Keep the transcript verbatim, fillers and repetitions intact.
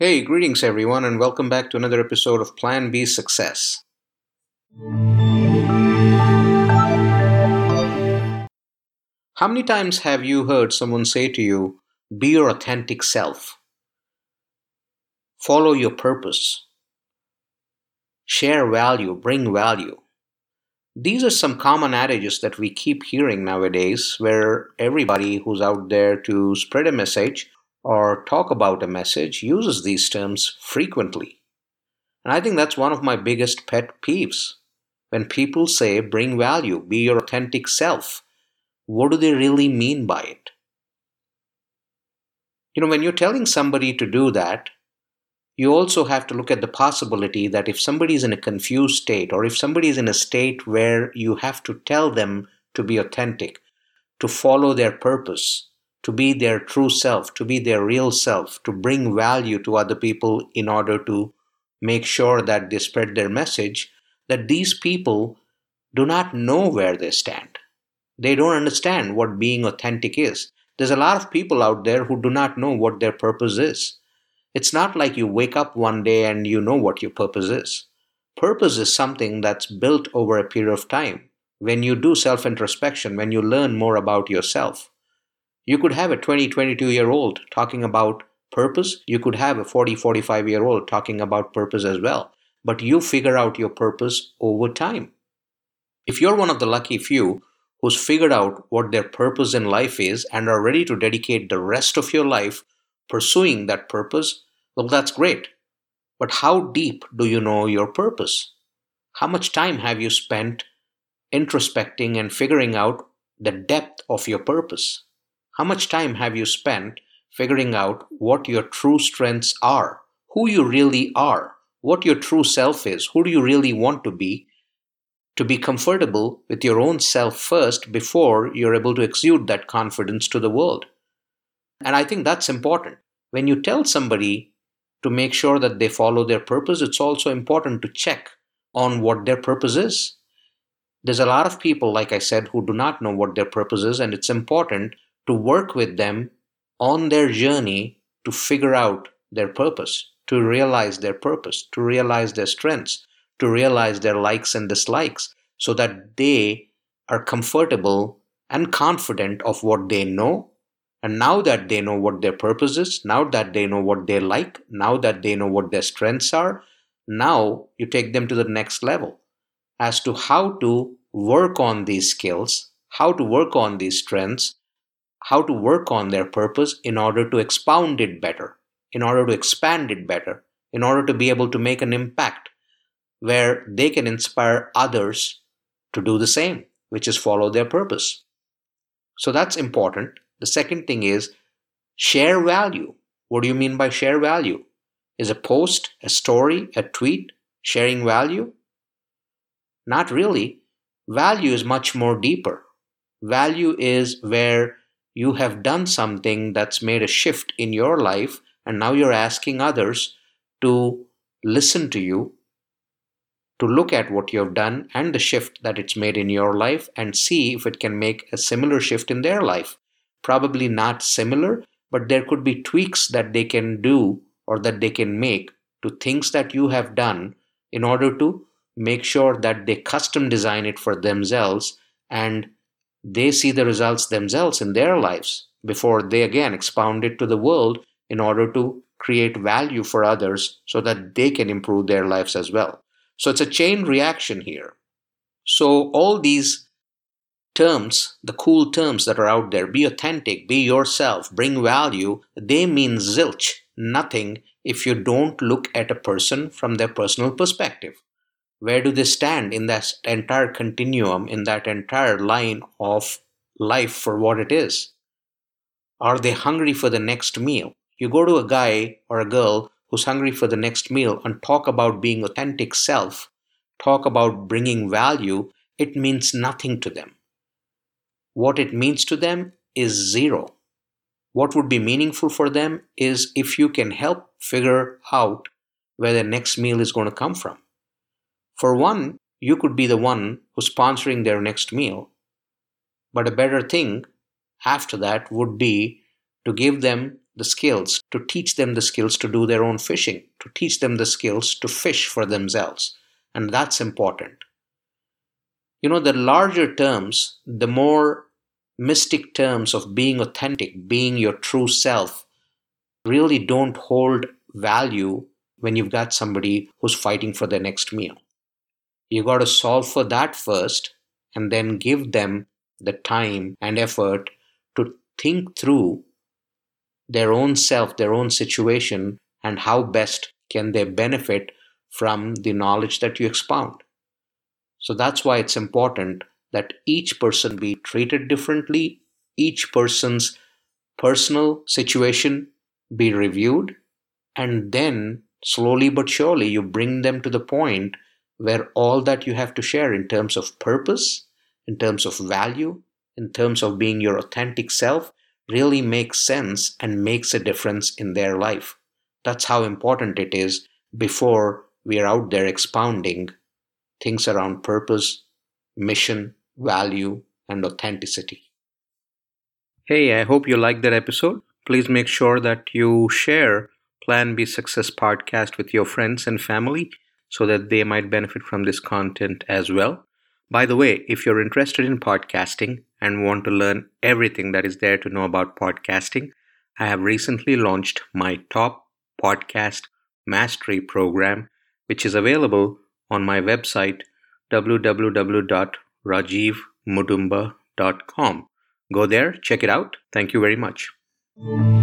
Hey, greetings everyone, and welcome back to another episode of Plan B Success. How many times have you heard someone say to you, be your authentic self, follow your purpose, share value, bring value? These are some common adages that we keep hearing nowadays, where everybody who's out there to spread a message or talk about a message uses these terms frequently. And I think that's one of my biggest pet peeves. When people say, bring value, be your authentic self, what do they really mean by it? You know, when you're telling somebody to do that, you also have to look at the possibility that if somebody is in a confused state, or if somebody is in a state where you have to tell them to be authentic, to follow their purpose, to be their true self, to be their real self, to bring value to other people in order to make sure that they spread their message, that these people do not know where they stand. They don't understand what being authentic is. There's a lot of people out there who do not know what their purpose is. It's not like you wake up one day and you know what your purpose is. Purpose is something that's built over a period of time. When you do self-introspection, when you learn more about yourself, you could have a twenty, twenty-two-year-old talking about purpose. You could have a forty, forty-five-year-old talking about purpose as well. But you figure out your purpose over time. If you're one of the lucky few who's figured out what their purpose in life is and are ready to dedicate the rest of your life pursuing that purpose, well, that's great. But how deep do you know your purpose? How much time have you spent introspecting and figuring out the depth of your purpose? How much time have you spent figuring out what your true strengths are, who you really are, what your true self is, who do you really want to be, to be comfortable with your own self first before you're able to exude that confidence to the world? And I think that's important. When you tell somebody to make sure that they follow their purpose, it's also important to check on what their purpose is. There's a lot of people, like I said, who do not know what their purpose is, and it's important to work with them on their journey to figure out their purpose, to realize their purpose, to realize their strengths, to realize their likes and dislikes, so that they are comfortable and confident of what they know. And now that they know what their purpose is, now that they know what they like, now that they know what their strengths are, now you take them to the next level as to how to work on these skills, how to work on these strengths, how to work on their purpose in order to expound it better, in order to expand it better, in order to be able to make an impact where they can inspire others to do the same, which is follow their purpose. So that's important. The second thing is share value. What do you mean by share value? Is a post, a story, a tweet sharing value? Not really. Value is much more deeper. Value is where you have done something that's made a shift in your life, and now you're asking others to listen to you, to look at what you've done and the shift that it's made in your life and see if it can make a similar shift in their life. Probably not similar, but there could be tweaks that they can do or that they can make to things that you have done in order to make sure that they custom design it for themselves and they see the results themselves in their lives before they again expound it to the world in order to create value for others so that they can improve their lives as well. So it's a chain reaction here. So all these terms, the cool terms that are out there, be authentic, be yourself, bring value, they mean zilch, nothing, if you don't look at a person from their personal perspective. Where do they stand in that entire continuum, in that entire line of life for what it is? Are they hungry for the next meal? You go to a guy or a girl who's hungry for the next meal and talk about being authentic self, talk about bringing value, it means nothing to them. What it means to them is zero. What would be meaningful for them is if you can help figure out where their next meal is going to come from. For one, you could be the one who's sponsoring their next meal. But a better thing after that would be to give them the skills, to teach them the skills to do their own fishing, to teach them the skills to fish for themselves. And that's important. You know, the larger terms, the more mystic terms of being authentic, being your true self, really don't hold value when you've got somebody who's fighting for their next meal. You got to solve for that first and then give them the time and effort to think through their own self, their own situation, and how best can they benefit from the knowledge that you expound. So that's why it's important that each person be treated differently, each person's personal situation be reviewed, and then slowly but surely you bring them to the point where all that you have to share in terms of purpose, in terms of value, in terms of being your authentic self, really makes sense and makes a difference in their life. That's how important it is before we are out there expounding things around purpose, mission, value, and authenticity. Hey, I hope you liked that episode. Please make sure that you share Plan B Success podcast with your friends and family so that they might benefit from this content as well. By the way, if you're interested in podcasting and want to learn everything that is there to know about podcasting, I have recently launched my Top Podcast Mastery program, which is available on my website w w w dot rajeev mudumba dot com. Go there, check it out. Thank you very much.